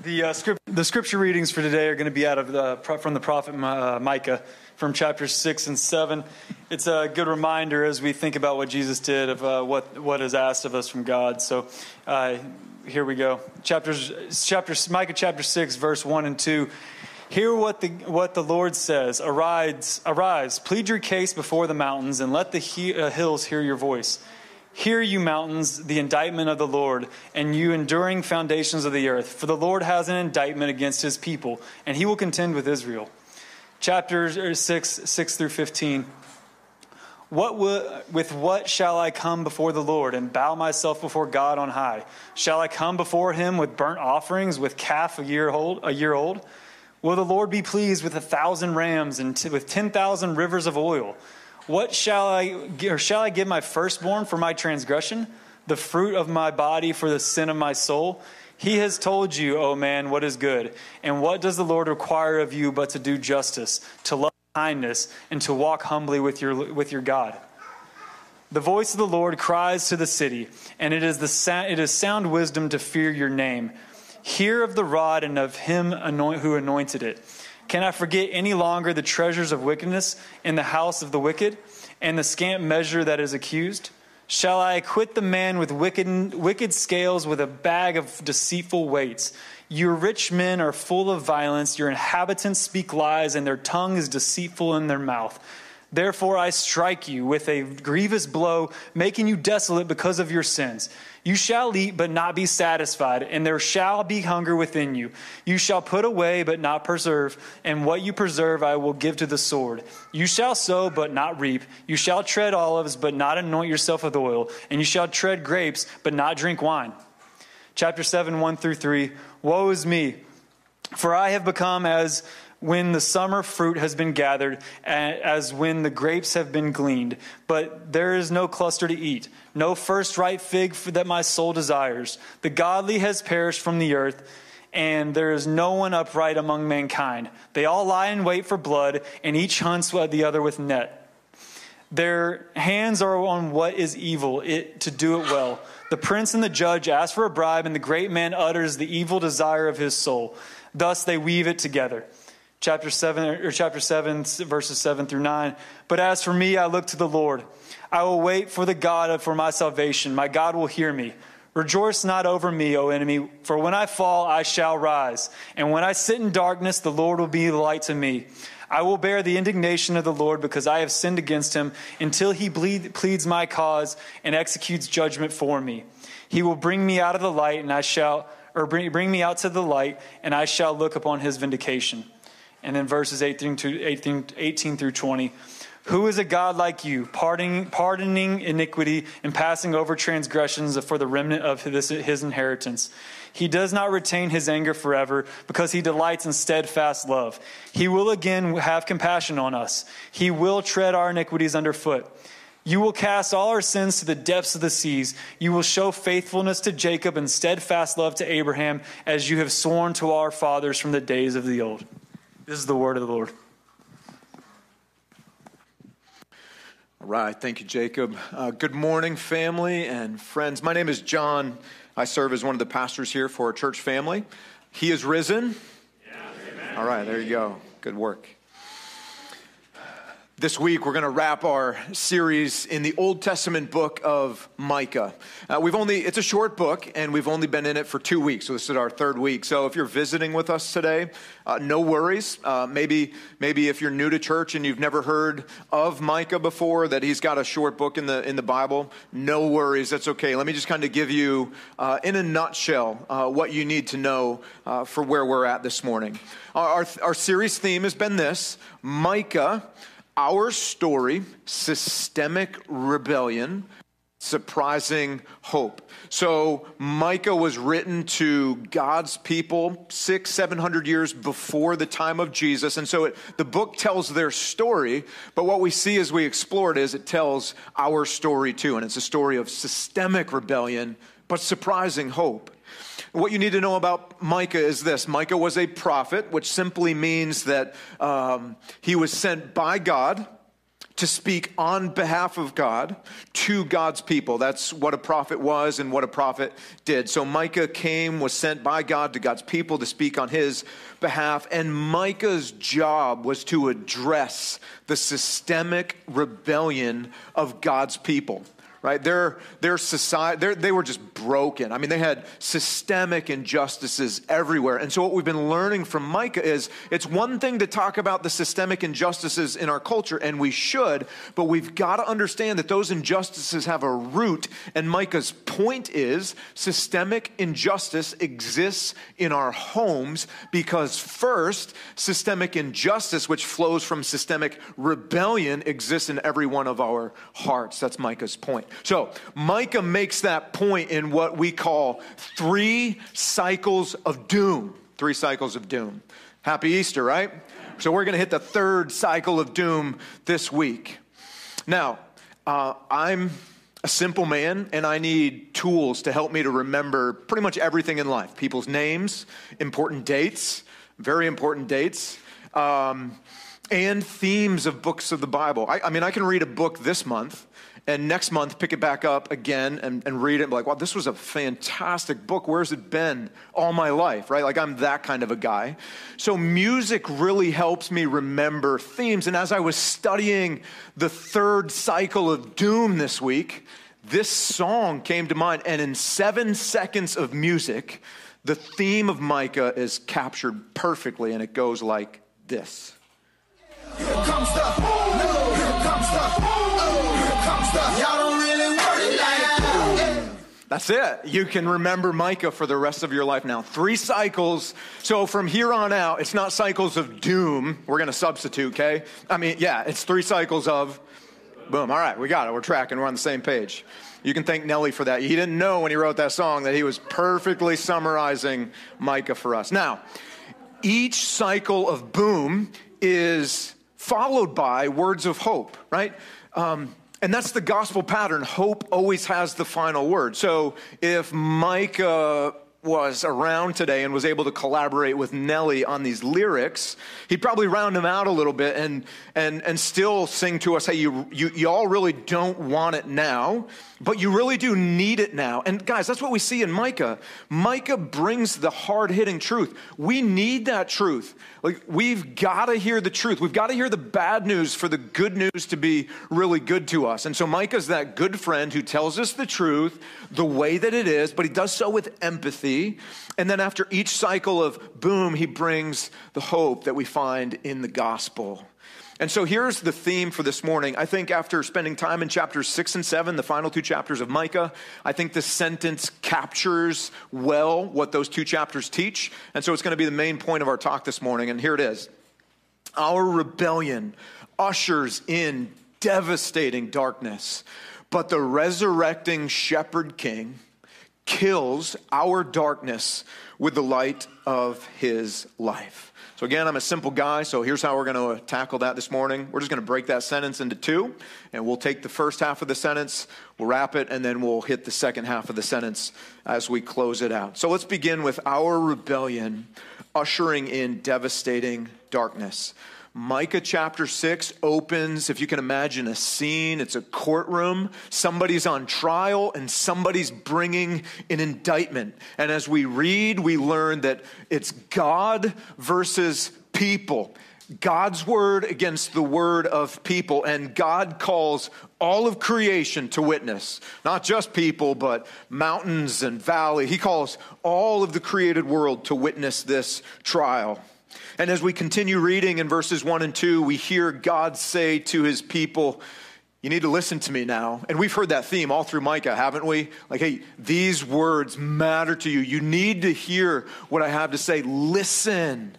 The scripture readings for today are going to be out of from the prophet Micah, from chapters 6 and 7. It's a good reminder as we think about what Jesus did of what is asked of us from God. So here we go. Micah chapter 6, verse 1 and 2. Hear what the Lord says. Arise, plead your case before the mountains, and let the hills hear your voice. Hear, you mountains, the indictment of the Lord, and you enduring foundations of the earth. For the Lord has an indictment against his people, and he will contend with Israel. Chapter 6 through 15. With what shall I come before the Lord and bow myself before God on high? Shall I come before him with burnt offerings, with calf a year old? Will the Lord be pleased with 1,000 rams and with 10,000 rivers of oil? What shall I give my firstborn for my transgression, the fruit of my body for the sin of my soul? He has told you, O man, what is good, and what does the Lord require of you but to do justice, to love kindness, and to walk humbly with your God. The voice of the Lord cries to the city, and it is sound wisdom to fear your name. Hear of the rod and of him who anointed it. Can I forget any longer the treasures of wickedness in the house of the wicked, and the scant measure that is accused? Shall I acquit the man with wicked scales, with a bag of deceitful weights? Your rich men are full of violence, your inhabitants speak lies, and their tongue is deceitful in their mouth. Therefore I strike you with a grievous blow, making you desolate because of your sins. You shall eat, but not be satisfied, and there shall be hunger within you. You shall put away, but not preserve, and what you preserve I will give to the sword. You shall sow, but not reap. You shall tread olives, but not anoint yourself with oil, and you shall tread grapes, but not drink wine. Chapter 7, 1 through 3. Woe is me, for I have become as when the summer fruit has been gathered, as when the grapes have been gleaned. But there is no cluster to eat, no first ripe fig that my soul desires. The godly has perished from the earth, and there is no one upright among mankind. They all lie in wait for blood, and each hunts the other with net. Their hands are on what is evil, to do it well. The prince and the judge ask for a bribe, and the great man utters the evil desire of his soul. Thus they weave it together. Chapter 7, verses 7 through 9. But as for me, I look to the Lord. I will wait for the God for my salvation. My God will hear me. Rejoice not over me, O enemy, for when I fall, I shall rise. And when I sit in darkness, the Lord will be the light to me. I will bear the indignation of the Lord because I have sinned against him, until he pleads my cause and executes judgment for me. He will bring me out of the light, and I shall, or bring me out to the light, and I shall look upon his vindication. And then verses 18 through 20. Who is a God like you, pardoning iniquity and passing over transgressions for the remnant of his inheritance? He does not retain his anger forever, because he delights in steadfast love. He will again have compassion on us. He will tread our iniquities underfoot. You will cast all our sins to the depths of the seas. You will show faithfulness to Jacob and steadfast love to Abraham, as you have sworn to our fathers from the days of the old. This is the word of the Lord. All right. Thank you, Jacob. Good morning, family and friends. My name is John. I serve as one of the pastors here for our church family. He is risen. Yeah, amen. All right. There you go. Good work. This week, we're going to wrap our series in the Old Testament book of Micah. It's a short book, and we've only been in it for 2 weeks, so this is our third week. So if you're visiting with us today, no worries. Maybe if you're new to church and you've never heard of Micah before, that he's got a short book in the Bible, no worries. That's okay. Let me just kind of give you, in a nutshell, what you need to know for where we're at this morning. Our series theme has been this: Micah, our story, systemic rebellion, surprising hope. So Micah was written to God's people 600-700 years before the time of Jesus. And so the book tells their story, but what we see as we explore it is it tells our story too. And it's a story of systemic rebellion, but surprising hope. What you need to know about Micah is this. Micah was a prophet, which simply means that he was sent by God to speak on behalf of God to God's people. That's what a prophet was and what a prophet did. So Micah came, was sent by God to God's people to speak on his behalf. And Micah's job was to address the systemic rebellion of God's people. Right? Their society, they were just broken. I mean, they had systemic injustices everywhere. And so what we've been learning from Micah is it's one thing to talk about the systemic injustices in our culture, and we should, but we've got to understand that those injustices have a root. And Micah's point is systemic injustice exists in our homes because first, systemic injustice, which flows from systemic rebellion, exists in every one of our hearts. That's Micah's point. So Micah makes that point in what we call three cycles of doom. Three cycles of doom. Happy Easter, right? So we're going to hit the third cycle of doom this week. Now, I'm a simple man, and I need tools to help me to remember pretty much everything in life. People's names, important dates, very important dates, and themes of books of the Bible. I mean, I can read a book this month, and next month, pick it back up again and read it and be like, wow, this was a fantastic book. Where's it been all my life, right? Like I'm that kind of a guy. So music really helps me remember themes. And as I was studying the third cycle of doom this week, this song came to mind. And in 7 seconds of music, the theme of Micah is captured perfectly. And it goes like this. Here comes the boom. Here comes the boom. That's it. You can remember Micah for the rest of your life now. Three cycles. So from here on out, it's not cycles of doom. We're going to substitute, okay? I mean, yeah, it's three cycles of boom. All right, we got it. We're tracking. We're on the same page. You can thank Nelly for that. He didn't know when he wrote that song that he was perfectly summarizing Micah for us. Now, each cycle of boom is followed by words of hope, right? And that's the gospel pattern. Hope always has the final word. So if Micah was around today and was able to collaborate with Nelly on these lyrics, he'd probably round them out a little bit and still sing to us, hey, y'all really don't want it now, but you really do need it now. And guys, that's what we see in Micah. Micah brings the hard-hitting truth. We need that truth. Like, we've got to hear the truth. We've got to hear the bad news for the good news to be really good to us. And so Micah's that good friend who tells us the truth the way that it is, but he does so with empathy. And then after each cycle of boom, he brings the hope that we find in the gospel. And so here's the theme for this morning. I think after spending time in chapters 6 and 7, the final two chapters of Micah, I think this sentence captures well what those two chapters teach. And so it's going to be the main point of our talk this morning. And here it is. Our rebellion ushers in devastating darkness, but the resurrecting shepherd king kills our darkness with the light of his life. So again, I'm a simple guy, so here's how we're going to tackle that this morning. We're just going to break that sentence into two, and we'll take the first half of the sentence, we'll wrap it, and then we'll hit the second half of the sentence as we close it out. So let's begin with our rebellion ushering in devastating darkness. Micah chapter 6 opens, if you can imagine, a scene. It's a courtroom. Somebody's on trial and somebody's bringing an indictment. And as we read, we learn that it's God versus people. God's word against the word of people. And God calls all of creation to witness, not just people, but mountains and valley. He calls all of the created world to witness this trial. And as we continue reading in verses 1 and 2, we hear God say to his people, you need to listen to me now. And we've heard that theme all through Micah, haven't we? Like, hey, these words matter to you. You need to hear what I have to say. Listen.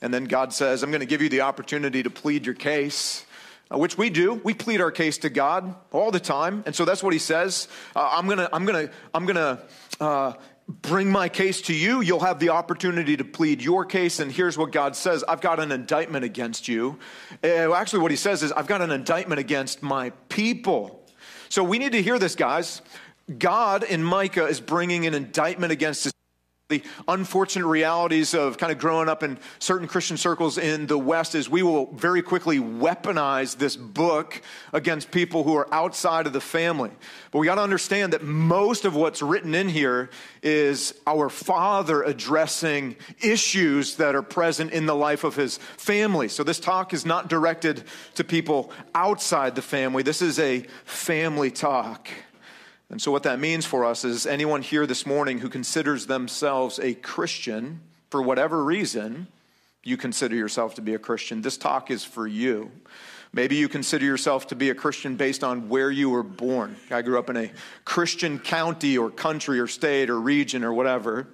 And then God says, I'm going to give you the opportunity to plead your case. Which we do. We plead our case to God all the time. And so that's what he says. I'm going to bring my case to you. You'll have the opportunity to plead your case. And here's what God says. I've got an indictment against you. Actually, what he says is, I've got an indictment against my people. So we need to hear this, guys. God in Micah is bringing an indictment against his The unfortunate realities of kind of growing up in certain Christian circles in the West is we will very quickly weaponize this book against people who are outside of the family. But we got to understand that most of what's written in here is our Father addressing issues that are present in the life of his family. So this talk is not directed to people outside the family. This is a family talk. And so what that means for us is anyone here this morning who considers themselves a Christian, for whatever reason you consider yourself to be a Christian, this talk is for you. Maybe you consider yourself to be a Christian based on where you were born. I grew up in a Christian county or country or state or region or whatever.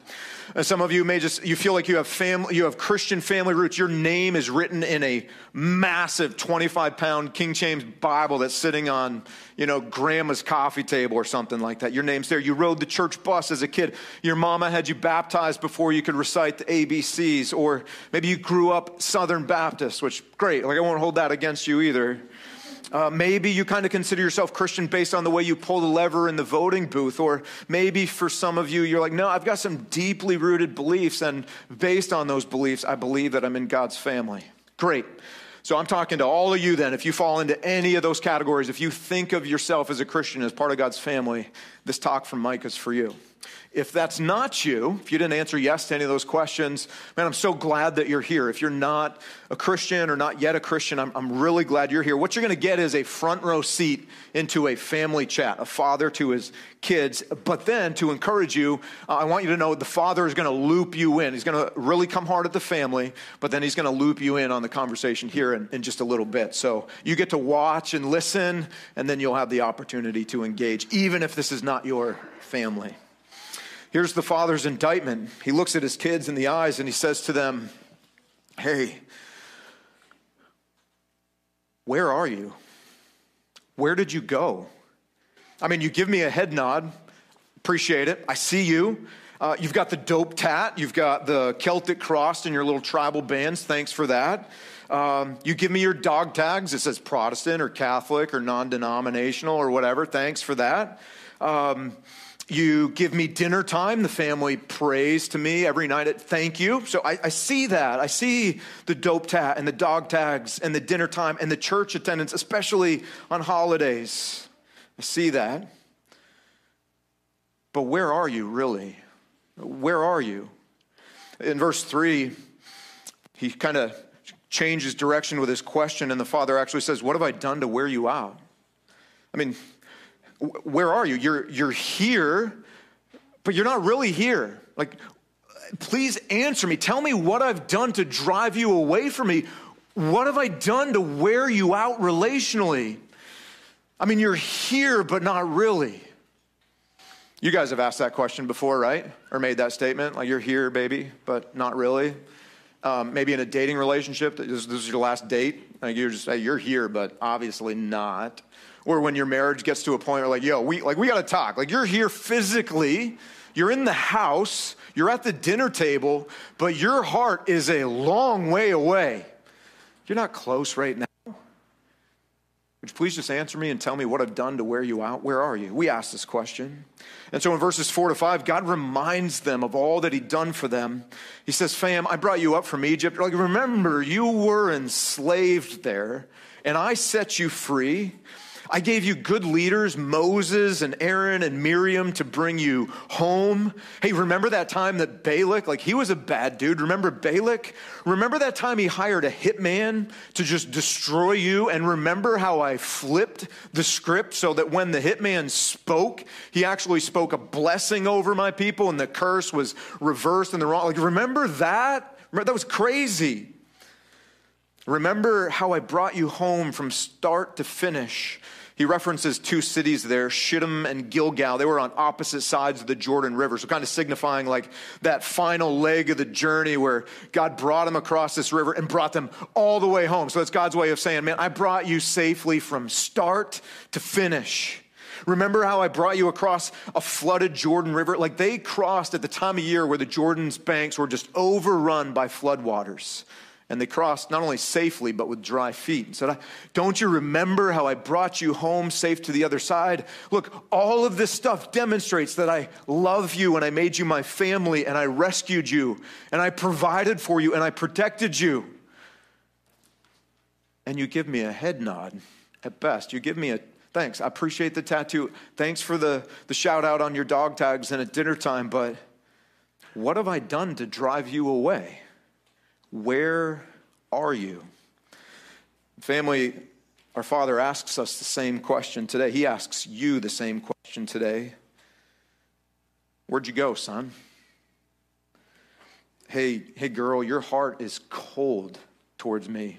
And some of you may just, you feel like you have family, you have Christian family roots. Your name is written in a massive 25-pound King James Bible that's sitting on, you know, grandma's coffee table or something like that. Your name's there. You rode the church bus as a kid. Your mama had you baptized before you could recite the ABCs. Or maybe you grew up Southern Baptist, which, great, like I won't hold that against you either. Maybe you kind of consider yourself Christian based on the way you pull the lever in the voting booth. Or maybe for some of you, you're like, no, I've got some deeply rooted beliefs, and based on those beliefs, I believe that I'm in God's family. Great. So I'm talking to all of you then. If you fall into any of those categories, if you think of yourself as a Christian, as part of God's family, this talk from Micah is for you. If that's not you, if you didn't answer yes to any of those questions, man, I'm so glad that you're here. If you're not a Christian or not yet a Christian, I'm really glad you're here. What you're going to get is a front row seat into a family chat, a father to his kids. But then to encourage you, I want you to know the father is going to loop you in. He's going to really come hard at the family, but then he's going to loop you in on the conversation here in just a little bit. So you get to watch and listen, and then you'll have the opportunity to engage, even if this is not your family. Here's the father's indictment. He looks at his kids in the eyes and he says to them, hey, where are you? Where did you go? I mean, you give me a head nod. Appreciate it. I see you. You've got the dope tat. You've got the Celtic cross in your little tribal bands. Thanks for that. You give me your dog tags. It says Protestant or Catholic or non-denominational or whatever. Thanks for that. You give me dinner time. The family prays to me every night at thank you. So I see that. I see the dope tat and the dog tags and the dinner time and the church attendance, especially on holidays. I see that. But where are you really? Where are you? In verse 3, he kind of changes direction with his question, and the father actually says, what have I done to wear you out? I mean, where are you? You're here, but you're not really here. Like, please answer me. Tell me what I've done to drive you away from me. What have I done to wear you out relationally? I mean, you're here, but not really. You guys have asked that question before, right? Or made that statement, like, you're here, baby, but not really. Maybe in a dating relationship, this is your last date. Like, you're just, hey, you're here, but obviously not. Or when your marriage gets to a point where, like, yo, we got to talk. Like, you're here physically, you're in the house, you're at the dinner table, but your heart is a long way away. You're not close right now. Would you please just answer me and tell me what I've done to wear you out? Where are you? We asked this question. And so in verses 4 to 5, God reminds them of all that he'd done for them. He says, fam, I brought you up from Egypt. Like, remember, you were enslaved there, and I set you free. I gave you good leaders, Moses and Aaron and Miriam, to bring you home. Hey, remember that time that Balak, like, he was a bad dude. Remember Balak? Remember that time he hired a hitman to just destroy you? And remember how I flipped the script so that when the hitman spoke, he actually spoke a blessing over my people and the curse was reversed and the wrong. Like, remember that? That was crazy. Remember how I brought you home from start to finish. He references two cities there, Shittim and Gilgal. They were on opposite sides of the Jordan River, so kind of signifying like that final leg of the journey where God brought them across this river and brought them all the way home. So that's God's way of saying, man, I brought you safely from start to finish. Remember how I brought you across a flooded Jordan River? Like, they crossed at the time of year where the Jordan's banks were just overrun by floodwaters. And they crossed not only safely, but with dry feet. And said, don't you remember how I brought you home safe to the other side? Look, all of this stuff demonstrates that I love you and I made you my family and I rescued you and I provided for you and I protected you. And you give me a head nod at best. You give me a thanks. I appreciate the tattoo. Thanks for the shout out on your dog tags and at dinner time. But what have I done to drive you away? Where are you? Family, our Father asks us the same question today. He asks you the same question today. Where'd you go, son? Hey girl, your heart is cold towards me.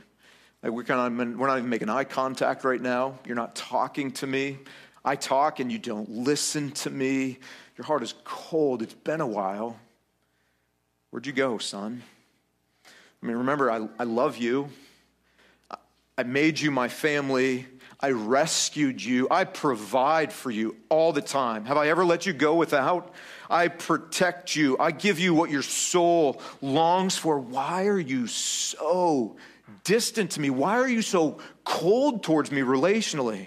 Like we're not even making eye contact right now. You're not talking to me. I talk and you don't listen to me. Your heart is cold. It's been a while. Where'd you go, son? I mean, remember, I love you. I made you my family. I rescued you. I provide for you all the time. Have I ever let you go without? I protect you. I give you what your soul longs for. Why are you so distant to me? Why are you so cold towards me relationally?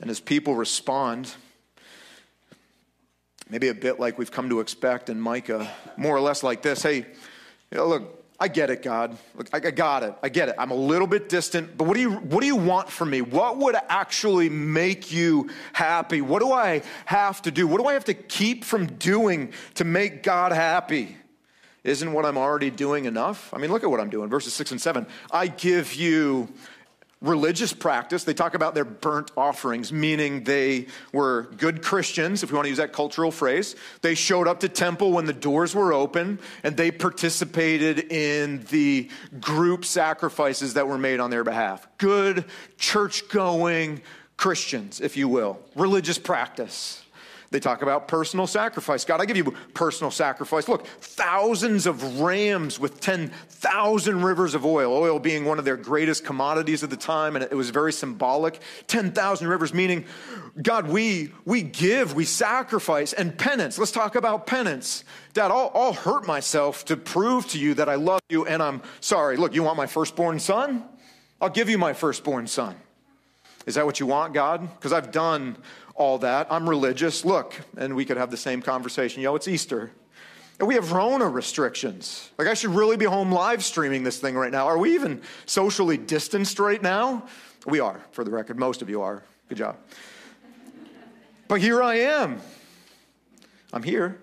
And as people respond, maybe a bit like we've come to expect in Micah, more or less like this, hey, you know, look, I get it, God. Look, I got it. I get it. I'm a little bit distant, but what do you want from me? What would actually make you happy? What do I have to do? What do I have to keep from doing to make God happy? Isn't what I'm already doing enough? I mean, look at what I'm doing. Verses 6 and 7. I give you religious practice. They talk about their burnt offerings, meaning they were good Christians, if we want to use that cultural phrase. They showed up to temple when the doors were open, and they participated in the group sacrifices that were made on their behalf. Good church-going Christians, if you will. Religious practice. They talk about personal sacrifice. God, I give you personal sacrifice. Look, thousands of rams with 10,000 rivers of oil, oil being one of their greatest commodities at the time, and it was very symbolic. 10,000 rivers, meaning, God, we give, we sacrifice, and penance. Let's talk about penance. Dad, I'll hurt myself to prove to you that I love you and I'm sorry. Look, you want my firstborn son? I'll give you my firstborn son. Is that what you want, God? Because I've done all that. I'm religious. Look, and we could have the same conversation. Yo, it's Easter. And we have Rona restrictions. Like, I should really be home live streaming this thing right now. Are we even socially distanced right now? We are, for the record. Most of you are. Good job. But here I am. I'm here.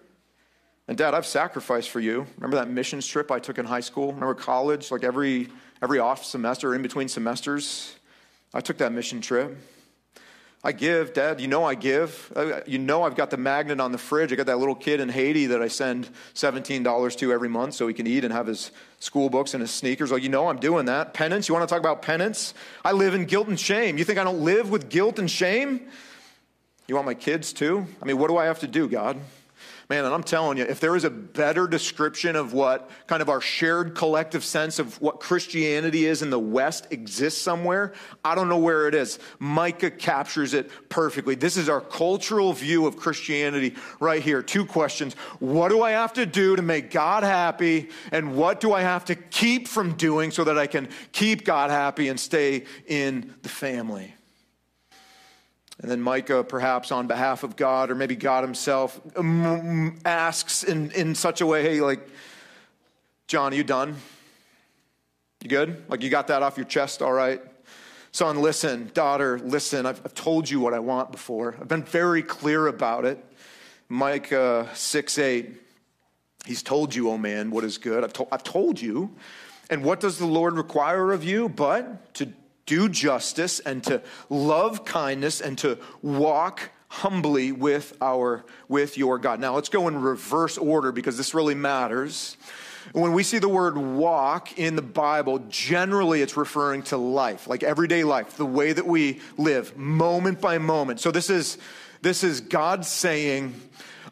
And Dad, I've sacrificed for you. Remember that missions trip I took in high school? Remember college? Like every off semester, in between semesters, I took that mission trip. I give, Dad, you know I give. You know I've got the magnet on the fridge. I got that little kid in Haiti that I send $17 to every month so he can eat and have his school books and his sneakers. Like, you know I'm doing that. Penance, you want to talk about penance? I live in guilt and shame. You think I don't live with guilt and shame? You want my kids too? I mean, what do I have to do, God? Man, and I'm telling you, if there is a better description of what kind of our shared collective sense of what Christianity is in the West exists somewhere, I don't know where it is. Micah captures it perfectly. This is our cultural view of Christianity right here. Two questions. What do I have to do to make God happy? And what do I have to keep from doing so that I can keep God happy and stay in the family? And then Micah, perhaps on behalf of God, or maybe God himself, asks in such a way, hey, like, John, are you done? You good? Like, you got that off your chest, all right? Son, listen. Daughter, listen. I've told you what I want before. I've been very clear about it. Micah 6:8, he's told you, oh man, what is good. I've told you. And what does the Lord require of you but to do justice and to love kindness and to walk humbly with your God. Now let's go in reverse order because this really matters. When we see the word walk in the Bible, generally it's referring to life, like everyday life, the way that we live, moment by moment. So this is God saying,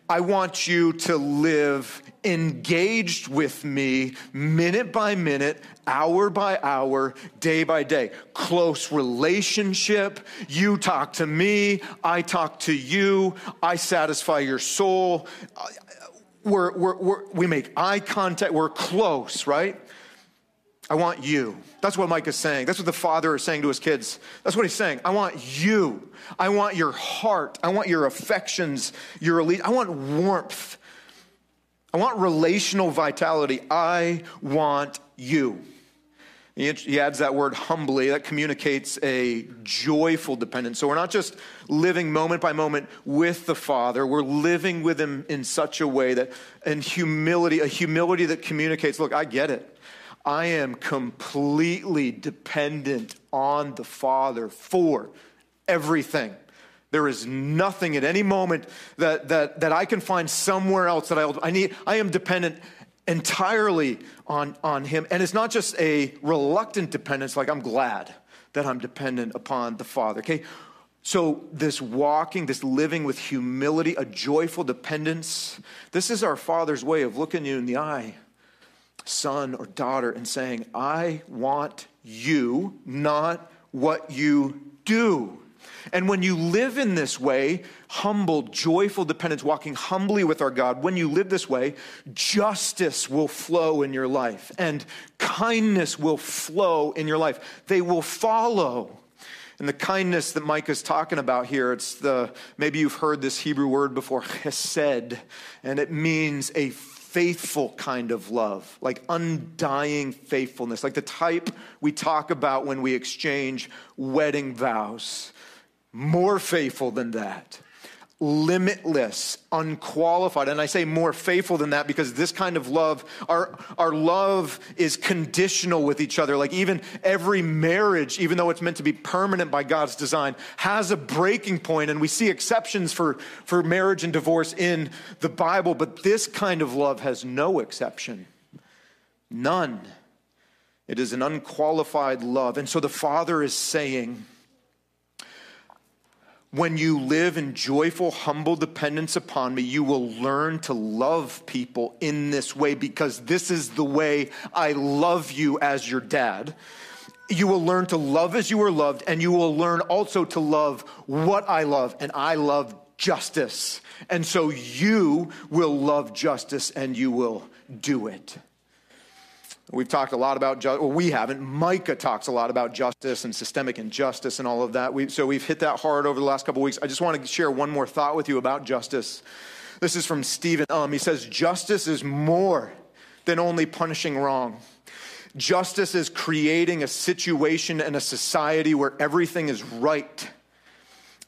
I want you to live engaged with me minute by minute, hour by hour, day by day. Close relationship. You talk to me. I talk to you. I satisfy your soul. We make eye contact. We're close, right? I want you. That's what Micah is saying. That's what the father is saying to his kids. That's what he's saying. I want you. I want your heart. I want your affections, your allegiance. I want warmth. I want relational vitality. I want you. He adds that word humbly. That communicates a joyful dependence. So we're not just living moment by moment with the Father. We're living with him in such a way that, in humility, a humility that communicates, look, I get it. I am completely dependent on the Father for everything. There is nothing at any moment that I can find somewhere else that I need. I am dependent entirely on him. And it's not just a reluctant dependence, like I'm glad that I'm dependent upon the Father, okay? So this walking, this living with humility, a joyful dependence, this is our Father's way of looking you in the eye, son or daughter, and saying, I want you, not what you do. And when you live in this way, humble, joyful dependence, walking humbly with our God, when you live this way, justice will flow in your life and kindness will flow in your life. They will follow. And the kindness that Micah's talking about here, it's maybe you've heard this Hebrew word before, chesed, and it means a faithful kind of love, like undying faithfulness, like the type we talk about when we exchange wedding vows. More faithful than that, limitless, unqualified. And I say more faithful than that because this kind of love, our love is conditional with each other. Like even every marriage, even though it's meant to be permanent by God's design, has a breaking point. And we see exceptions for marriage and divorce in the Bible, but this kind of love has no exception, none. It is an unqualified love. And so the Father is saying, when you live in joyful, humble dependence upon me, you will learn to love people in this way because this is the way I love you as your dad. You will learn to love as you were loved, and you will learn also to love what I love, and I love justice. And so you will love justice, and you will do it. We've talked a lot about justice. Well, we haven't. Micah talks a lot about justice and systemic injustice and all of that. We've hit that hard over the last couple of weeks. I just want to share one more thought with you about justice. This is from Stephen. He says, justice is more than only punishing wrong. Justice is creating a situation and a society where everything is right.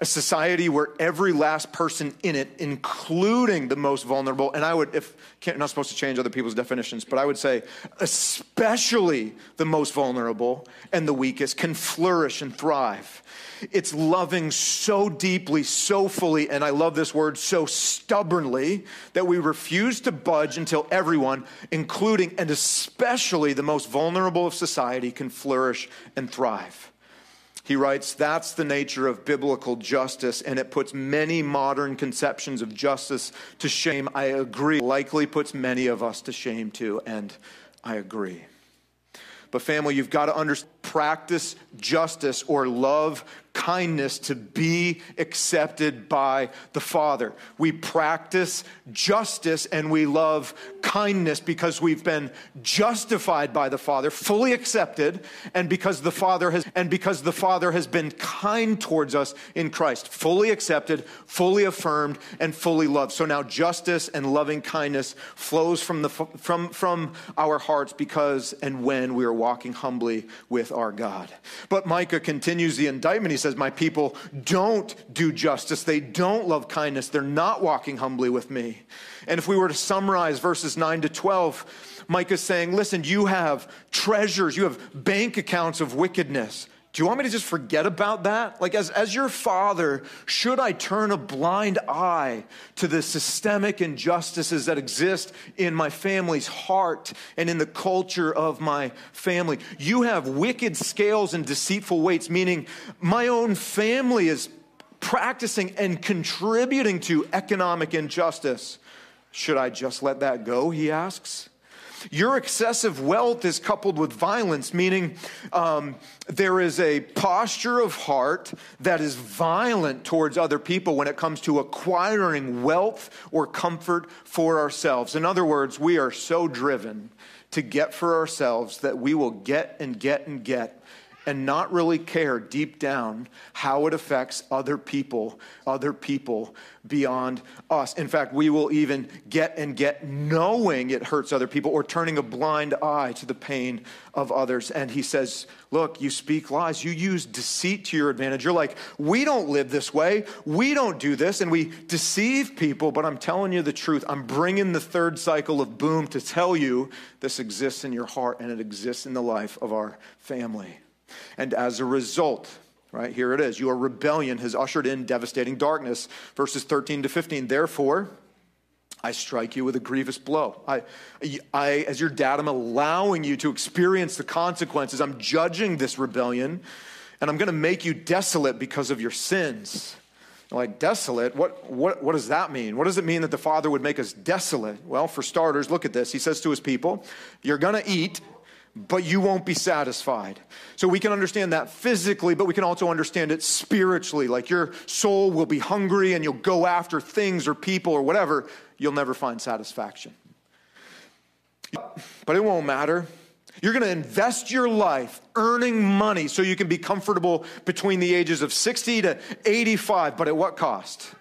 A society where every last person in it, including the most vulnerable, and I would, not supposed to change other people's definitions, but I would say especially the most vulnerable and the weakest can flourish and thrive. It's loving so deeply, so fully, and I love this word, so stubbornly, that we refuse to budge until everyone, including and especially the most vulnerable of society, can flourish and thrive. He writes, that's the nature of biblical justice, and it puts many modern conceptions of justice to shame. I agree. Likely puts many of us to shame too, and I agree. But family, you've got to understand, practice justice or love kindness to be accepted by the Father. We practice justice and we love kindness because we've been justified by the Father, fully accepted, and because the Father has been kind towards us in Christ, fully accepted, fully affirmed, and fully loved. So now justice and loving kindness flows from our hearts because and when we are walking humbly with our God. But Micah continues the indictment. He says, my people don't do justice. They don't love kindness. They're not walking humbly with me. And if we were to summarize verses 9 to 12, Micah's saying, listen, you have treasures. You have bank accounts of wickedness. Do you want me to just forget about that? Like as your father, should I turn a blind eye to the systemic injustices that exist in my family's heart and in the culture of my family? You have wicked scales and deceitful weights, meaning my own family is practicing and contributing to economic injustice. Should I just let that go, he asks. Your excessive wealth is coupled with violence, meaning there is a posture of heart that is violent towards other people when it comes to acquiring wealth or comfort for ourselves. In other words, we are so driven to get for ourselves that we will get and not really care deep down how it affects other people beyond us. In fact, we will even get knowing it hurts other people or turning a blind eye to the pain of others. And he says, look, you speak lies. You use deceit to your advantage. You're like, we don't live this way. We don't do this. And we deceive people, but I'm telling you the truth. I'm bringing the third cycle of boom to tell you this exists in your heart and it exists in the life of our family. And as a result, right, here it is, your rebellion has ushered in devastating darkness. Verses 13 to 15, therefore, I strike you with a grievous blow. I, as your dad, I'm allowing you to experience the consequences. I'm judging this rebellion, and I'm going to make you desolate because of your sins. Like, desolate, what does that mean? What does it mean that the Father would make us desolate? Well, for starters, look at this. He says to his people, you're going to eat, but you won't be satisfied. So we can understand that physically, but we can also understand it spiritually. Like your soul will be hungry and you'll go after things or people or whatever. You'll never find satisfaction. But it won't matter. You're going to invest your life earning money so you can be comfortable between the ages of 60 to 85. But at what cost?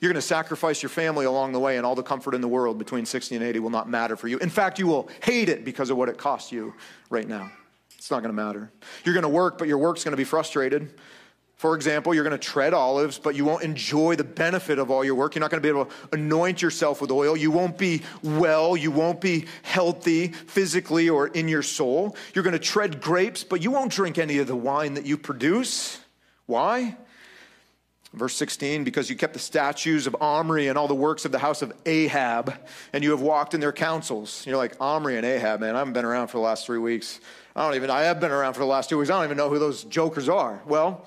You're going to sacrifice your family along the way, and all the comfort in the world between 60 and 80 will not matter for you. In fact, you will hate it because of what it costs you right now. It's not going to matter. You're going to work, but your work's going to be frustrated. For example, you're going to tread olives, but you won't enjoy the benefit of all your work. You're not going to be able to anoint yourself with oil. You won't be well. You won't be healthy physically or in your soul. You're going to tread grapes, but you won't drink any of the wine that you produce. Why? Verse 16, because you kept the statues of Omri and all the works of the house of Ahab, and you have walked in their counsels. You're like, Omri and Ahab, man, I haven't been around for the last 3 weeks. I have been around for the last 2 weeks. I don't even know who those jokers are. Well,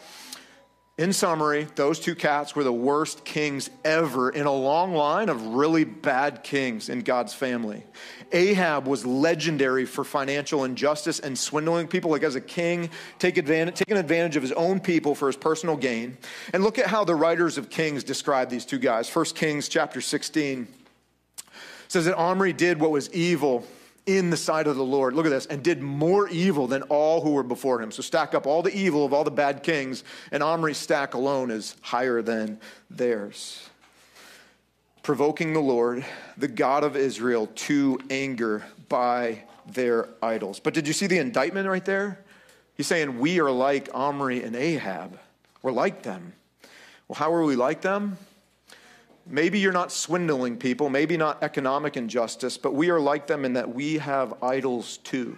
in summary, those two cats were the worst kings ever in a long line of really bad kings in God's family. Ahab was legendary for financial injustice and swindling people, like as a king, taking advantage of his own people for his personal gain. And look at how the writers of Kings describe these two guys. 1 Kings chapter 16 says that Omri did what was evil in the sight of the Lord, look at this, and did more evil than all who were before him. So stack up all the evil of all the bad kings, and Omri's stack alone is higher than theirs. Provoking the Lord, the God of Israel, to anger by their idols. But did you see the indictment right there? He's saying, we are like Omri and Ahab. We're like them. Well, how are we like them? Maybe you're not swindling people, maybe not economic injustice, but we are like them in that we have idols too.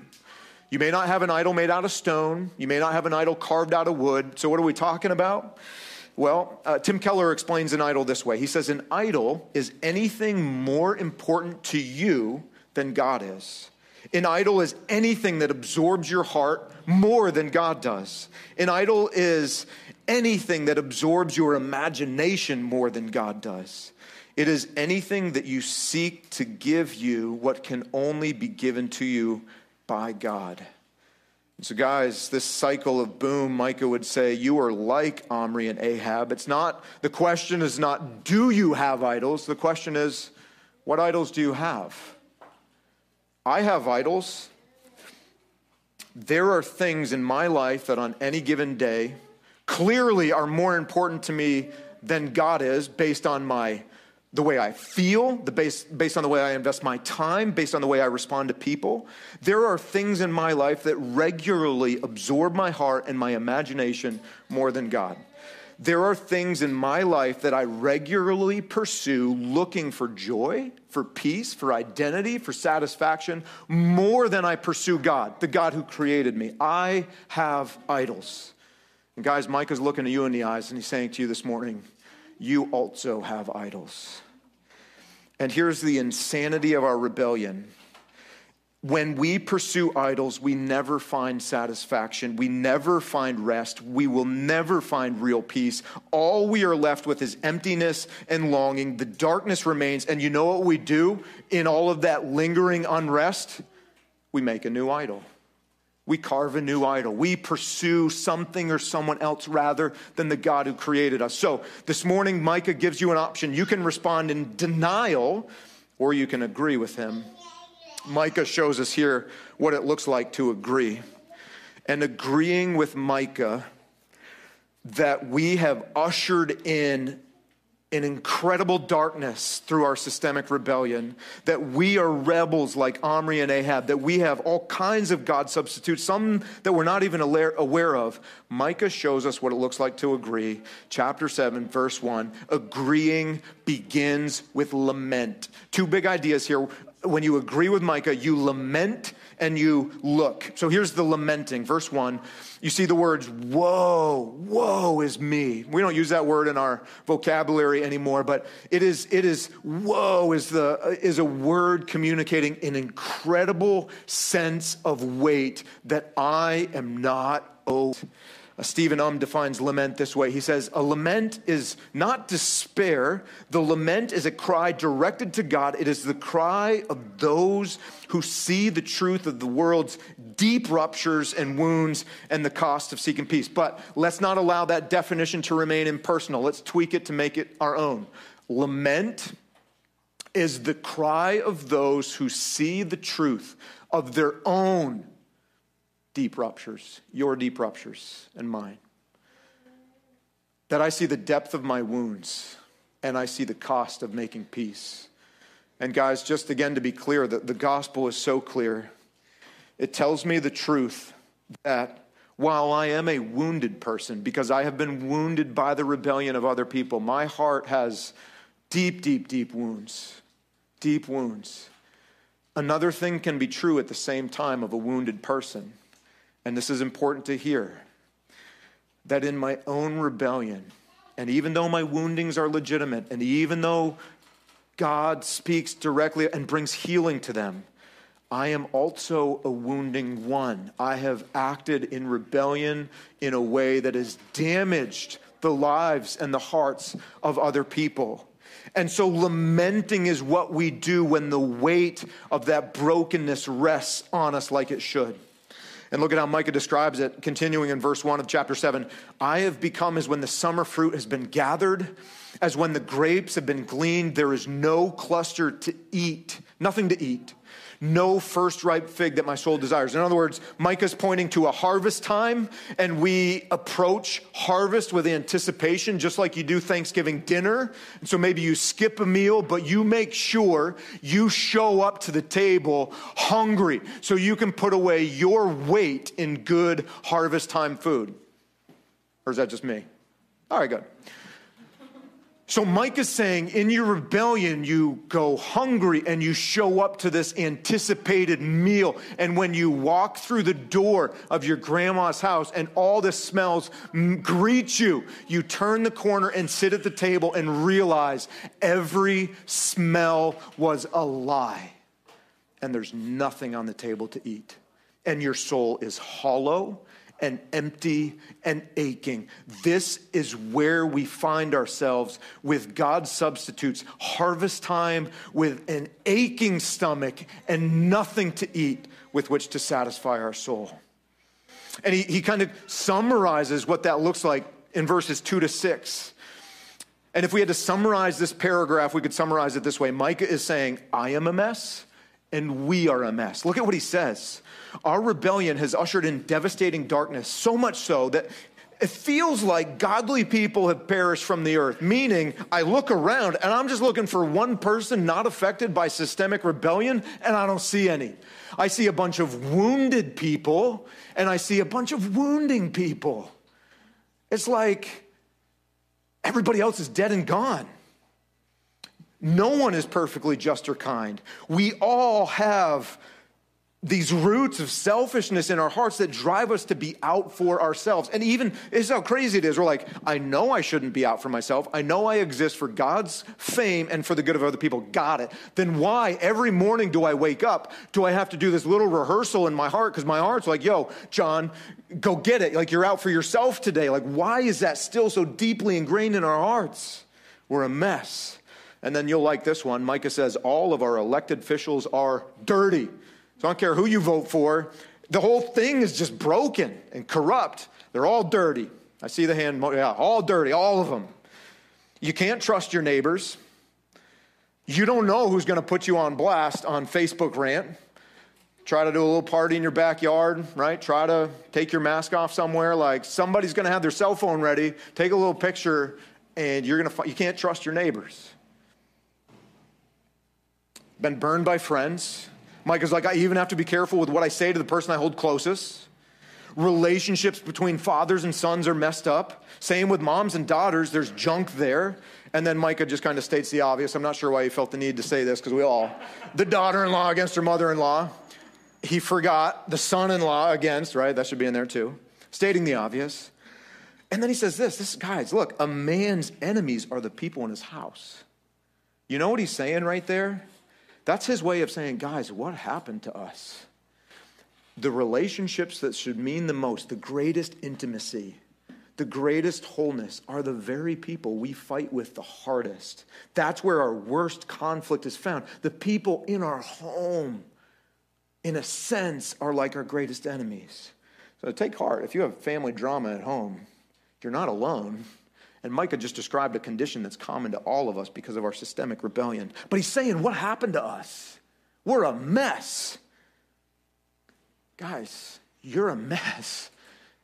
You may not have an idol made out of stone. You may not have an idol carved out of wood. So what are we talking about? Well, Tim Keller explains an idol this way. He says, an idol is anything more important to you than God is. An idol is anything that absorbs your heart more than God does. An idol is anything that absorbs your imagination more than God does. It is anything that you seek to give you what can only be given to you by God. And so guys, this cycle of boom, Micah would say, you are like Omri and Ahab. The question is not, do you have idols? The question is, what idols do you have? I have idols. There are things in my life that on any given day clearly are more important to me than God is, based on the way I feel, based on the way I invest my time, based on the way I respond to people. There are things in my life that regularly absorb my heart and my imagination more than God. There are things in my life that I regularly pursue looking for joy, for peace, for identity, for satisfaction, more than I pursue God, the God who created me. I have idols. And guys, Micah's looking at you in the eyes and he's saying to you this morning, you also have idols. And here's the insanity of our rebellion. When we pursue idols, we never find satisfaction. We never find rest. We will never find real peace. All we are left with is emptiness and longing. The darkness remains. And you know what we do in all of that lingering unrest? We make a new idol. We carve a new idol. We pursue something or someone else rather than the God who created us. So this morning, Micah gives you an option. You can respond in denial, or you can agree with him. Micah shows us here what it looks like to agree. And agreeing with Micah that we have ushered in an incredible darkness through our systemic rebellion, that we are rebels like Omri and Ahab, that we have all kinds of God substitutes, some that we're not even aware of. Micah shows us what it looks like to agree. Chapter 7, verse 1, agreeing begins with lament. Two big ideas here. When you agree with Micah, you lament and you look. So here's the lamenting. Verse 1, you see the words, woe, woe is me. We don't use that word in our vocabulary anymore, but it is woe is a word communicating an incredible sense of weight that I am not owed. Stephen defines lament this way. He says, a lament is not despair. The lament is a cry directed to God. It is the cry of those who see the truth of the world's deep ruptures and wounds and the cost of seeking peace. But let's not allow that definition to remain impersonal. Let's tweak it to make it our own. Lament is the cry of those who see the truth of their own deep ruptures, your deep ruptures and mine. That I see the depth of my wounds and I see the cost of making peace. And guys, just again to be clear, that the gospel is so clear. It tells me the truth that while I am a wounded person, because I have been wounded by the rebellion of other people, my heart has deep, deep, deep wounds, deep wounds. Another thing can be true at the same time of a wounded person. And this is important to hear, that in my own rebellion, and even though my woundings are legitimate, and even though God speaks directly and brings healing to them, I am also a wounding one. I have acted in rebellion in a way that has damaged the lives and the hearts of other people. And so lamenting is what we do when the weight of that brokenness rests on us like it should. And look at how Micah describes it, continuing in verse 1 of chapter 7. I have become as when the summer fruit has been gathered, as when the grapes have been gleaned, there is no cluster to eat, nothing to eat, no first ripe fig that my soul desires. In other words, Micah's pointing to a harvest time, and we approach harvest with anticipation, just like you do Thanksgiving dinner. And so maybe you skip a meal, but you make sure you show up to the table hungry so you can put away your weight in good harvest time food. Or is that just me? All right, good. So Micah is saying, in your rebellion, you go hungry and you show up to this anticipated meal. And when you walk through the door of your grandma's house and all the smells greet you, you turn the corner and sit at the table and realize every smell was a lie. And there's nothing on the table to eat. And your soul is hollow and empty and aching. This is where we find ourselves with God substitutes, harvest time with an aching stomach and nothing to eat with which to satisfy our soul. And he kind of summarizes what that looks like in verses 2 to 6. And if we had to summarize this paragraph, we could summarize it this way. Micah is saying, I am a mess. And we are a mess. Look at what he says. Our rebellion has ushered in devastating darkness, so much so that it feels like godly people have perished from the earth, meaning I look around and I'm just looking for one person not affected by systemic rebellion, and I don't see any. I see a bunch of wounded people, and I see a bunch of wounding people. It's like everybody else is dead and gone. No one is perfectly just or kind. We all have these roots of selfishness in our hearts that drive us to be out for ourselves. And even, this is how crazy it is. We're like, I know I shouldn't be out for myself. I know I exist for God's fame and for the good of other people. Got it. Then why every morning do I wake up? Do I have to do this little rehearsal in my heart? Because my heart's like, yo, John, go get it. Like, you're out for yourself today. Like, why is that still so deeply ingrained in our hearts? We're a mess. And then you'll like this one. Micah says, all of our elected officials are dirty. So I don't care who you vote for. The whole thing is just broken and corrupt. They're all dirty. I see the hand. Yeah, all dirty, all of them. You can't trust your neighbors. You don't know who's going to put you on blast on Facebook rant. Try to do a little party in your backyard, right? Try to take your mask off somewhere. Like, somebody's going to have their cell phone ready. Take a little picture, and you're going to. You can't trust your neighbors. Been burned by friends. Micah's like, I even have to be careful with what I say to the person I hold closest. Relationships between fathers and sons are messed up. Same with moms and daughters. There's junk there. And then Micah just kind of states the obvious. I'm not sure why he felt the need to say this, because we all. The daughter-in-law against her mother-in-law. He forgot the son-in-law against, right? That should be in there too. Stating the obvious. And then he says this, guys, look, a man's enemies are the people in his house. You know what he's saying right there? That's his way of saying, guys, what happened to us? The relationships that should mean the most, the greatest intimacy, the greatest wholeness are the very people we fight with the hardest. That's where our worst conflict is found. The people in our home, in a sense, are like our greatest enemies. So take heart. If you have family drama at home, you're not alone. And Micah just described a condition that's common to all of us because of our systemic rebellion. But he's saying, what happened to us? We're a mess. Guys, you're a mess.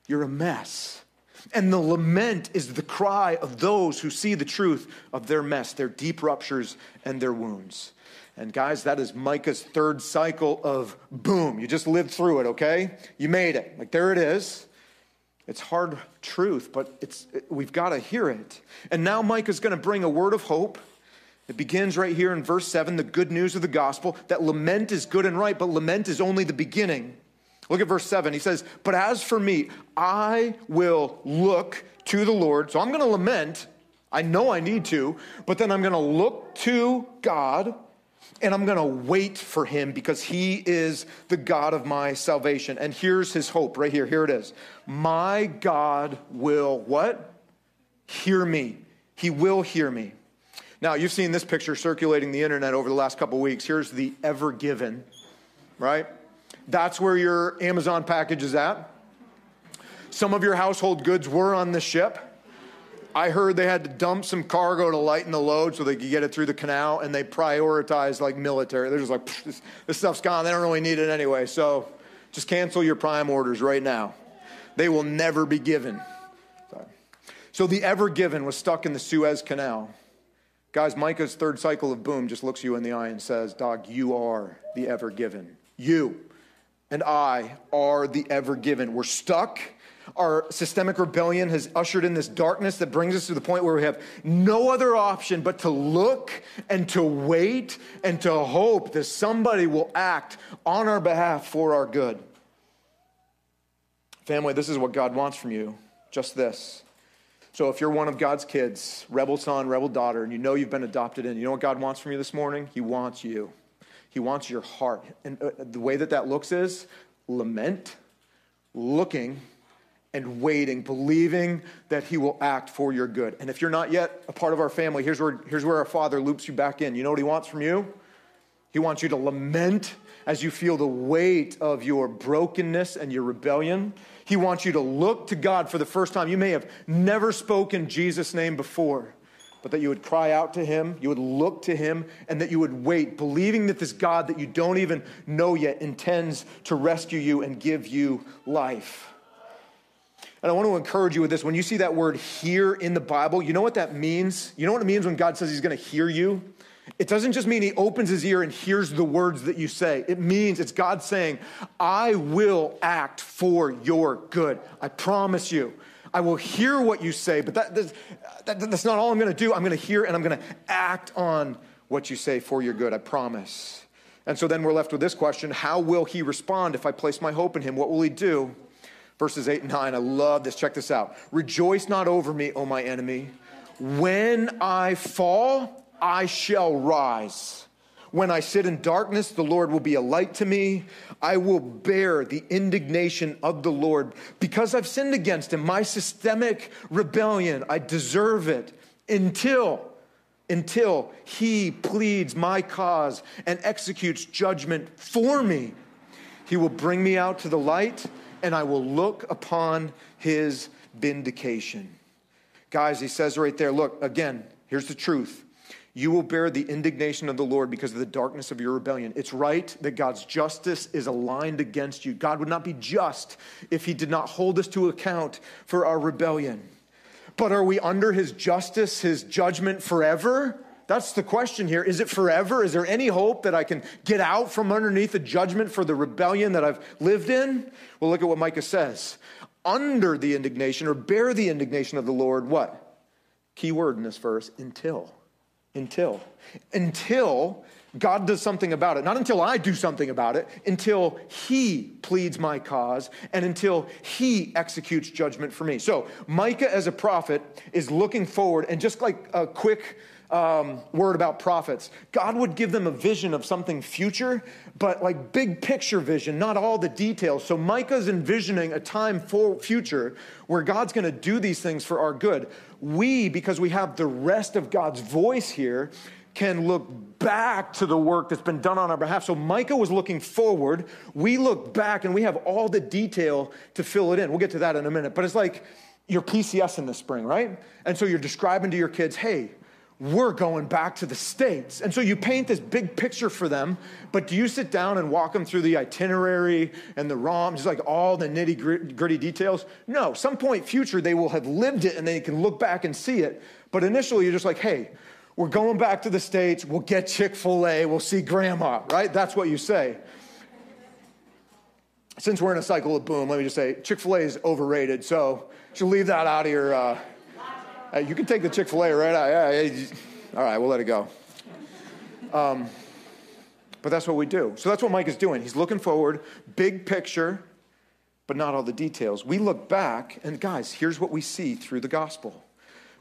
You're a mess. And the lament is the cry of those who see the truth of their mess, their deep ruptures and their wounds. And guys, that is Micah's third cycle of boom. You just lived through it, okay? You made it. Like, there it is. It's hard truth, but we've got to hear it. And now Micah's going to bring a word of hope. It begins right here in verse 7, the good news of the gospel, that lament is good and right, but lament is only the beginning. Look at verse 7. He says, but as for me, I will look to the Lord. So I'm going to lament. I know I need to, but then I'm going to look to God, and I'm going to wait for him because he is the God of my salvation. And here's his hope right here. Here it is. My God will what? Hear me. He will hear me. Now, you've seen this picture circulating the internet over the last couple weeks. Here's the Ever Given, right? That's where your Amazon package is at. Some of your household goods were on the ship. I heard they had to dump some cargo to lighten the load so they could get it through the canal, and they prioritized like military. They're just like, this stuff's gone. They don't really need it anyway. So just cancel your Prime orders right now. They will never be given. Sorry. So the Ever Given was stuck in the Suez Canal. Guys, Micah's third cycle of boom just looks you in the eye and says, dog, you are the Ever Given. You and I are the Ever Given. We're stuck. Our systemic rebellion has ushered in this darkness that brings us to the point where we have no other option but to look and to wait and to hope that somebody will act on our behalf for our good. Family, this is what God wants from you, just this. So if you're one of God's kids, rebel son, rebel daughter, and you know you've been adopted in, you know what God wants from you this morning? He wants you. He wants your heart. And the way that looks is lament, looking, and waiting, believing that he will act for your good. And if you're not yet a part of our family, here's where our Father loops you back in. You know what he wants from you? He wants you to lament as you feel the weight of your brokenness and your rebellion. He wants you to look to God for the first time. You may have never spoken Jesus' name before, but that you would cry out to him, you would look to him, and that you would wait, believing that this God that you don't even know yet intends to rescue you and give you life. And I want to encourage you with this. When you see that word hear in the Bible, you know what that means? You know what it means when God says he's going to hear you? It doesn't just mean he opens his ear and hears the words that you say. It means it's God saying, I will act for your good. I promise you. I will hear what you say, but that's not all I'm going to do. I'm going to hear and I'm going to act on what you say for your good. I promise. And so then we're left with this question: how will he respond if I place my hope in him? What will he do? Verses 8 and 9, I love this. Check this out. Rejoice not over me, O my enemy. When I fall, I shall rise. When I sit in darkness, the Lord will be a light to me. I will bear the indignation of the Lord because I've sinned against him. My systemic rebellion, I deserve it until he pleads my cause and executes judgment for me. He will bring me out to the light, and I will look upon his vindication. Guys, he says right there, look, again, here's the truth. You will bear the indignation of the Lord because of the darkness of your rebellion. It's right that God's justice is aligned against you. God would not be just if he did not hold us to account for our rebellion. But are we under his justice, his judgment forever? That's the question here. Is it forever? Is there any hope that I can get out from underneath the judgment for the rebellion that I've lived in? Well, look at what Micah says. Under the indignation, or bear the indignation of the Lord, what? Key word in this verse, until. Until God does something about it. Not until I do something about it. Until he pleads my cause and until he executes judgment for me. So Micah as a prophet is looking forward, and just like a quick word about prophets, God would give them a vision of something future, but like big picture vision, not all the details. So Micah's envisioning a time for future where God's going to do these things for our good. We, because we have the rest of God's voice here, can look back to the work that's been done on our behalf. So Micah was looking forward. We look back and we have all the detail to fill it in. We'll get to that in a minute. But it's like your PCS in the spring, right? And so you're describing to your kids, hey, we're going back to the States. And so you paint this big picture for them, but do you sit down and walk them through the itinerary and the ROMs, just like all the nitty-gritty details? No, some point future, they will have lived it and they can look back and see it. But initially, you're just like, hey, we're going back to the States. We'll get Chick-fil-A. We'll see Grandma, right? That's what you say. Since we're in a cycle of boom, let me just say, Chick-fil-A is overrated, so you should leave that out of your... Hey, you can take the Chick-fil-A right out. Yeah. All right, we'll let it go. But that's what we do. So that's what Mike is doing. He's looking forward, big picture, but not all the details. We look back, and guys, here's what we see through the gospel.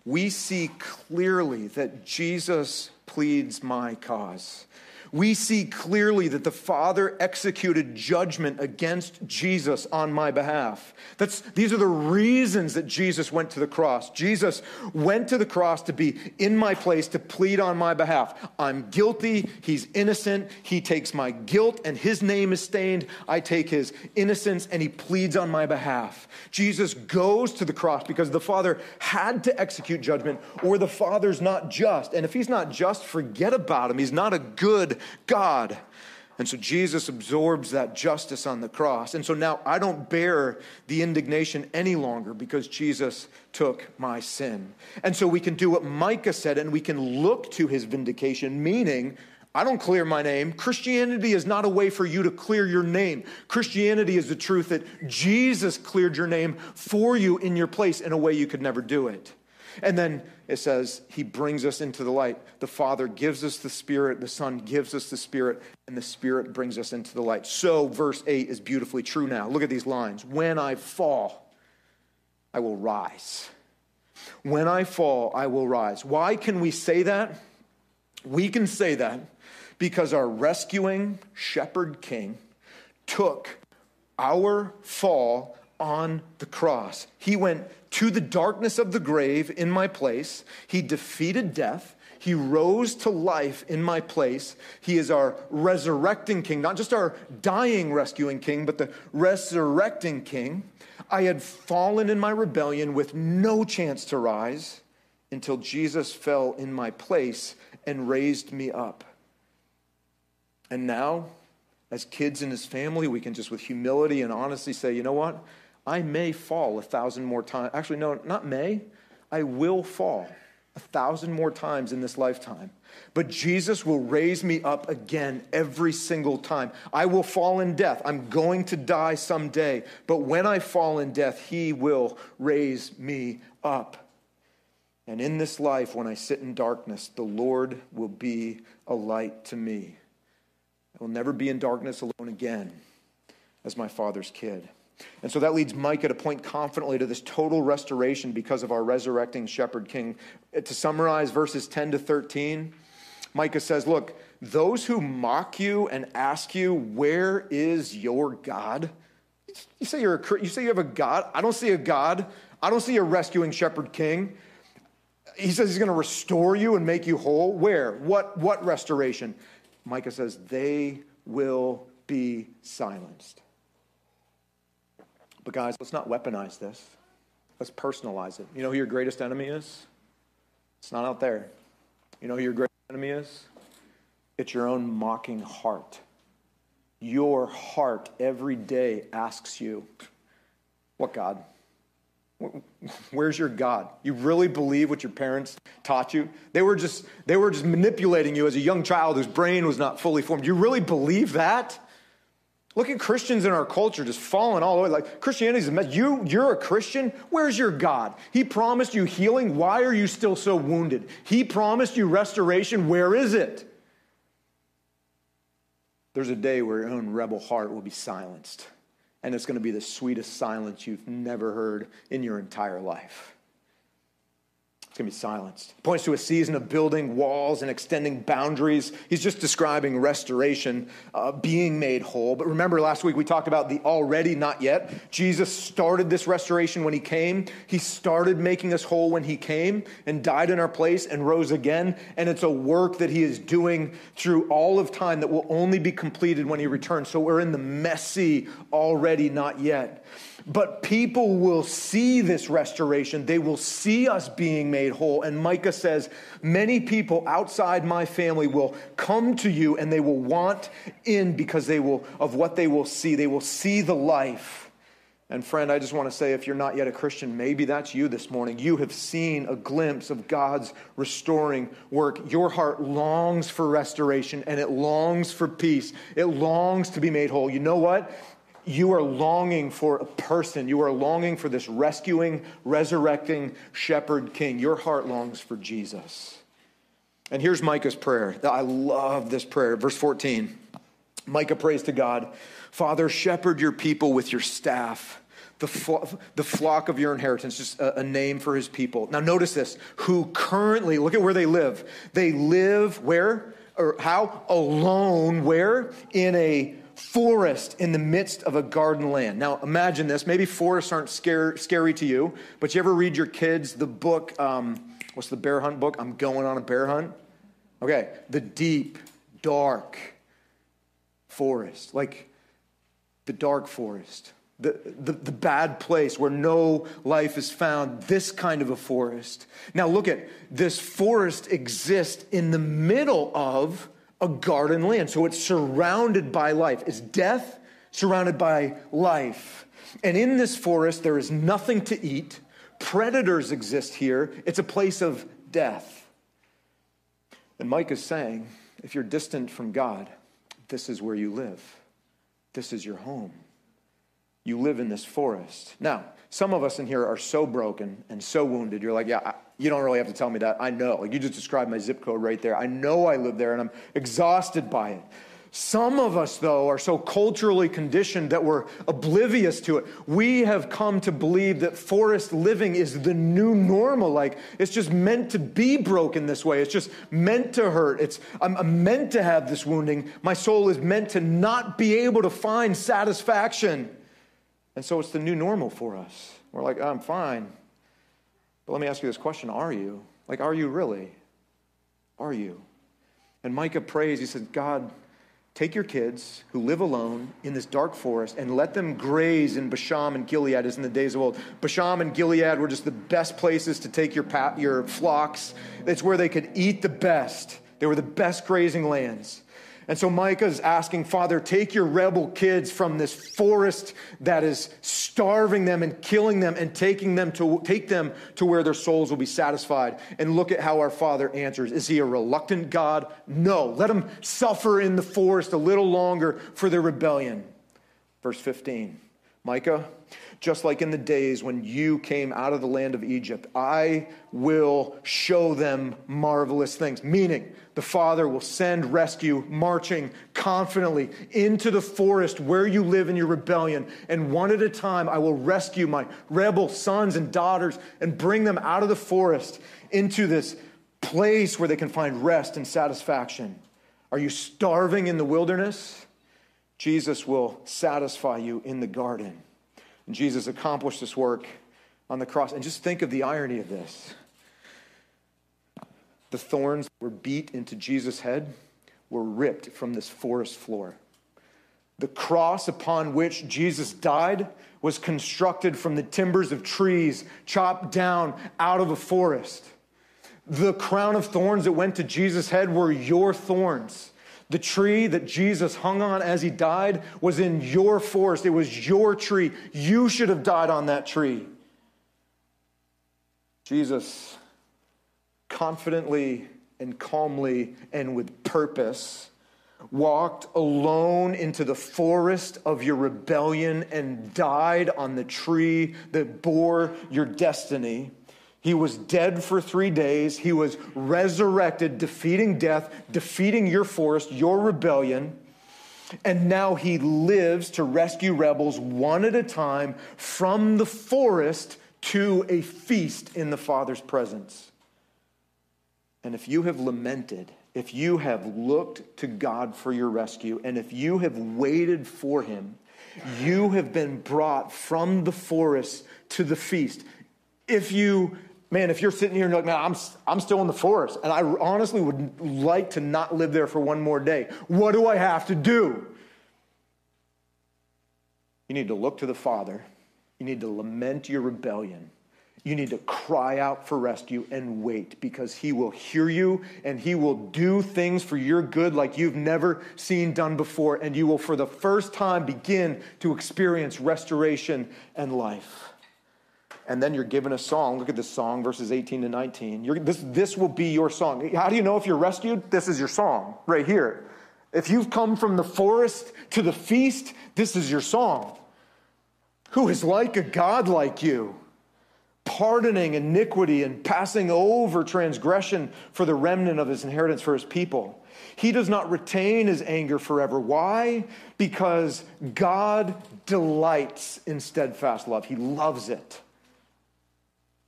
We see clearly that Jesus pleads my cause. We see clearly that the Father executed judgment against Jesus on my behalf. These are the reasons that Jesus went to the cross. Jesus went to the cross to be in my place, to plead on my behalf. I'm guilty. He's innocent. He takes my guilt and his name is stained. I take his innocence and he pleads on my behalf. Jesus goes to the cross because the Father had to execute judgment, or the Father's not just. And if he's not just, forget about him. He's not a good God. And so Jesus absorbs that justice on the cross. And so now I don't bear the indignation any longer because Jesus took my sin. And so we can do what Micah said, and we can look to his vindication, meaning I don't clear my name. Christianity is not a way for you to clear your name. Christianity is the truth that Jesus cleared your name for you in your place in a way you could never do it. And then it says, he brings us into the light. The Father gives us the Spirit, the Son gives us the Spirit, and the Spirit brings us into the light. So verse 8 is beautifully true now. Look at these lines. When I fall, I will rise. When I fall, I will rise. Why can we say that? We can say that because our rescuing shepherd king took our fall on the cross. He went to the darkness of the grave in my place. He defeated death. He rose to life in my place. He is our resurrecting king, not just our dying rescuing king, but the resurrecting king. I had fallen in my rebellion with no chance to rise until Jesus fell in my place and raised me up. And now, as kids in his family, we can just with humility and honesty say, you know what? I may fall 1,000 more times. Actually, no, not may. I will fall 1,000 more times in this lifetime. But Jesus will raise me up again every single time. I will fall in death. I'm going to die someday. But when I fall in death, he will raise me up. And in this life, when I sit in darkness, the Lord will be a light to me. I will never be in darkness alone again as my father's kid. And so that leads Micah to point confidently to this total restoration because of our resurrecting shepherd king. To summarize verses 10 to 13, Micah says, look, those who mock you and ask you, where is your God? You say you have a God. I don't see a God. I don't see a rescuing shepherd king. He says he's going to restore you and make you whole. Where? What restoration? Micah says, they will be silenced. But guys, let's not weaponize this. Let's personalize it. You know who your greatest enemy is? It's not out there. You know who your greatest enemy is? It's your own mocking heart. Your heart every day asks you, what God? Where's your God? You really believe what your parents taught you? They were just manipulating you as a young child whose brain was not fully formed. You really believe that? Look at Christians in our culture just falling all over. Like, Christianity's a mess. You're a Christian? Where's your God? He promised you healing. Why are you still so wounded? He promised you restoration. Where is it? There's a day where your own rebel heart will be silenced. And it's going to be the sweetest silence you've never heard in your entire life. It's going to be silenced. It points to a season of building walls and extending boundaries. He's just describing restoration, being made whole. But remember, last week we talked about the already, not yet. Jesus started this restoration when he came. He started making us whole when he came and died in our place and rose again. And it's a work that he is doing through all of time that will only be completed when he returns. So we're in the messy already, not yet. But people will see this restoration. They will see us being made whole. And Micah says, many people outside my family will come to you and they will want in because of what they will see. They will see the life. And friend, I just want to say, if you're not yet a Christian, maybe that's you this morning. You have seen a glimpse of God's restoring work. Your heart longs for restoration and it longs for peace. It longs to be made whole. You know what? You are longing for a person. You are longing for this rescuing, resurrecting shepherd king. Your heart longs for Jesus. And here's Micah's prayer. I love this prayer. Verse 14, Micah prays to God, Father, shepherd your people with your staff, the flock of your inheritance, just a name for his people. Now notice this, who currently, look at where they live. They live where? Or how? Alone, where? In a forest in the midst of a garden land. Now imagine this. Maybe forests aren't scary to you, but you ever read your kids the book, what's the bear hunt book? I'm Going on a Bear Hunt. Okay. The deep, dark forest, like the dark forest, the bad place where no life is found, this kind of a forest. Now look at this forest exists in the middle of a garden land. So it's surrounded by life. It's death surrounded by life. And in this forest, there is nothing to eat. Predators exist here. It's a place of death. And Micah is saying, if you're distant from God, this is where you live. This is your home. You live in this forest. Now, some of us in here are so broken and so wounded. You're like, yeah, you don't really have to tell me that. I know. Like, you just described my zip code right there. I know I live there, and I'm exhausted by it. Some of us, though, are so culturally conditioned that we're oblivious to it. We have come to believe that forest living is the new normal. Like, it's just meant to be broken this way. It's just meant to hurt. I'm meant to have this wounding. My soul is meant to not be able to find satisfaction. And so it's the new normal for us. We're like, I'm fine. But let me ask you this question. Are you? Like, are you really? Are you? And Micah prays. He says, God, take your kids who live alone in this dark forest and let them graze in Bashan and Gilead as in the days of old. Bashan and Gilead were just the best places to take your flocks. It's where they could eat the best. They were the best grazing lands. And so Micah's asking, Father, take your rebel kids from this forest that is starving them and killing them and take them to where their souls will be satisfied. And look at how our Father answers. Is he a reluctant God? No. Let him suffer in the forest a little longer for their rebellion. Verse 15, Micah, just like in the days when you came out of the land of Egypt, I will show them marvelous things. Meaning, the Father will send rescue, marching confidently into the forest where you live in your rebellion. And one at a time, I will rescue my rebel sons and daughters and bring them out of the forest into this place where they can find rest and satisfaction. Are you starving in the wilderness? Jesus will satisfy you in the garden. And Jesus accomplished this work on the cross. And just think of the irony of this. The thorns that were beat into Jesus' head were ripped from this forest floor. The cross upon which Jesus died was constructed from the timbers of trees chopped down out of a forest. The crown of thorns that went to Jesus' head were your thorns. The tree that Jesus hung on as he died was in your forest. It was your tree. You should have died on that tree. Jesus confidently and calmly and with purpose walked alone into the forest of your rebellion and died on the tree that bore your destiny. He was dead for 3 days. He was resurrected, defeating death, defeating your forest, your rebellion. And now he lives to rescue rebels one at a time from the forest to a feast in the Father's presence. And if you have lamented, if you have looked to God for your rescue, and if you have waited for him, you have been brought from the forest to the feast. If you're sitting here and you're like, man, I'm still in the forest, and I honestly would like to not live there for one more day. What do I have to do? You need to look to the Father. You need to lament your rebellion. You need to cry out for rescue and wait, because he will hear you and he will do things for your good like you've never seen done before, and you will for the first time begin to experience restoration and life. And then you're given a song. Look at this song, verses 18 to 19. This will be your song. How do you know if you're rescued? This is your song right here. If you've come from the forest to the feast, this is your song. Who is like a God like you, pardoning iniquity and passing over transgression for the remnant of his inheritance for his people? He does not retain his anger forever. Why? Because God delights in steadfast love. He loves it.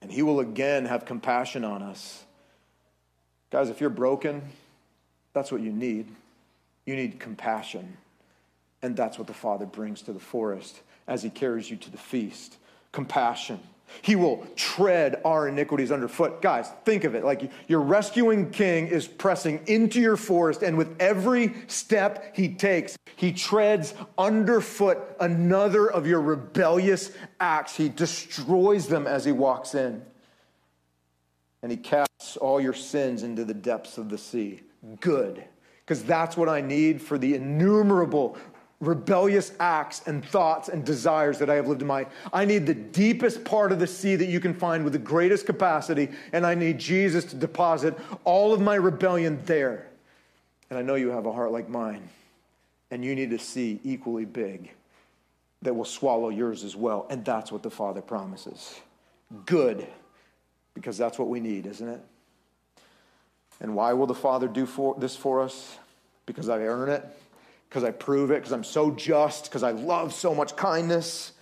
And he will again have compassion on us. Guys, if you're broken, that's what you need. You need compassion. And that's what the Father brings to the forest as he carries you to the feast. Compassion. He will tread our iniquities underfoot. Guys, think of it. Like your rescuing king is pressing into your forest, and with every step he takes, he treads underfoot another of your rebellious acts. He destroys them as he walks in. And he casts all your sins into the depths of the sea. Good. Because that's what I need for the innumerable rebellious acts and thoughts and desires that I have lived in my. I need the deepest part of the sea that you can find with the greatest capacity, and I need Jesus to deposit all of my rebellion there. And I know you have a heart like mine, and you need a sea equally big that will swallow yours as well, and that's what the Father promises. Good, because that's what we need, isn't it? And why will the Father do this for us? Because I earn it. Because I prove it, because I'm so just, because I love so much kindness,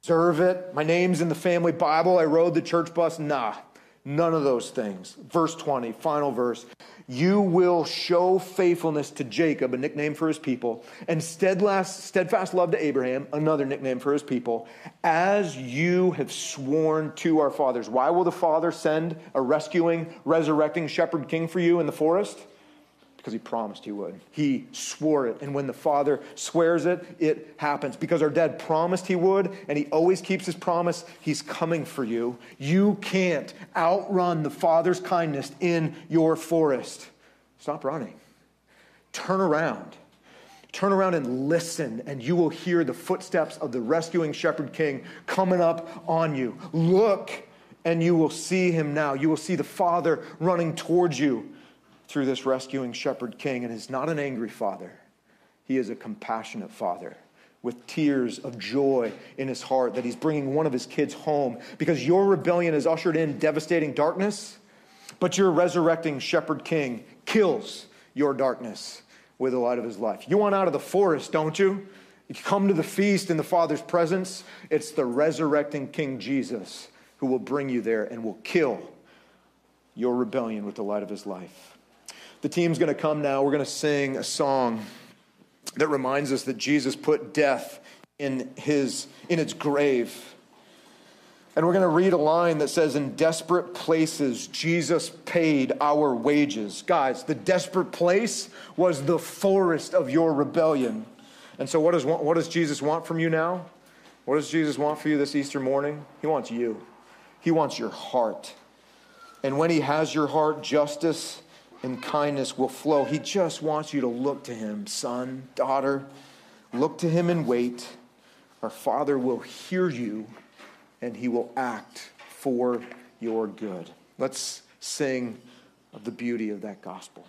deserve it. My name's in the family Bible. I rode the church bus. Nah, none of those things. Verse 20, final verse. You will show faithfulness to Jacob, a nickname for his people, and steadfast love to Abraham, another nickname for his people, as you have sworn to our fathers. Why will the Father send a rescuing, resurrecting shepherd king for you in the forest? Because he promised he would. He swore it. And when the Father swears it, it happens. Because our dad promised he would, and he always keeps his promise. He's coming for you. You can't outrun the Father's kindness in your forest. Stop running. Turn around. Turn around and listen, and you will hear the footsteps of the rescuing shepherd king coming up on you. Look, and you will see him now. You will see the Father running towards you through this rescuing shepherd king. And he's not an angry Father. He is a compassionate Father with tears of joy in his heart that he's bringing one of his kids home, because your rebellion has ushered in devastating darkness, but your resurrecting shepherd king kills your darkness with the light of his life. You want out of the forest, don't you? You come to the feast in the Father's presence. It's the resurrecting King Jesus who will bring you there and will kill your rebellion with the light of his life. The team's going to come now. We're going to sing a song that reminds us that Jesus put death in its grave. And we're going to read a line that says, "In desperate places, Jesus paid our wages." Guys, the desperate place was the forest of your rebellion. And so what does Jesus want from you now? What does Jesus want for you this Easter morning? He wants you. He wants your heart. And when he has your heart, justice and kindness will flow. He just wants you to look to him, son, daughter. Look to him and wait. Our Father will hear you, and he will act for your good. Let's sing of the beauty of that gospel.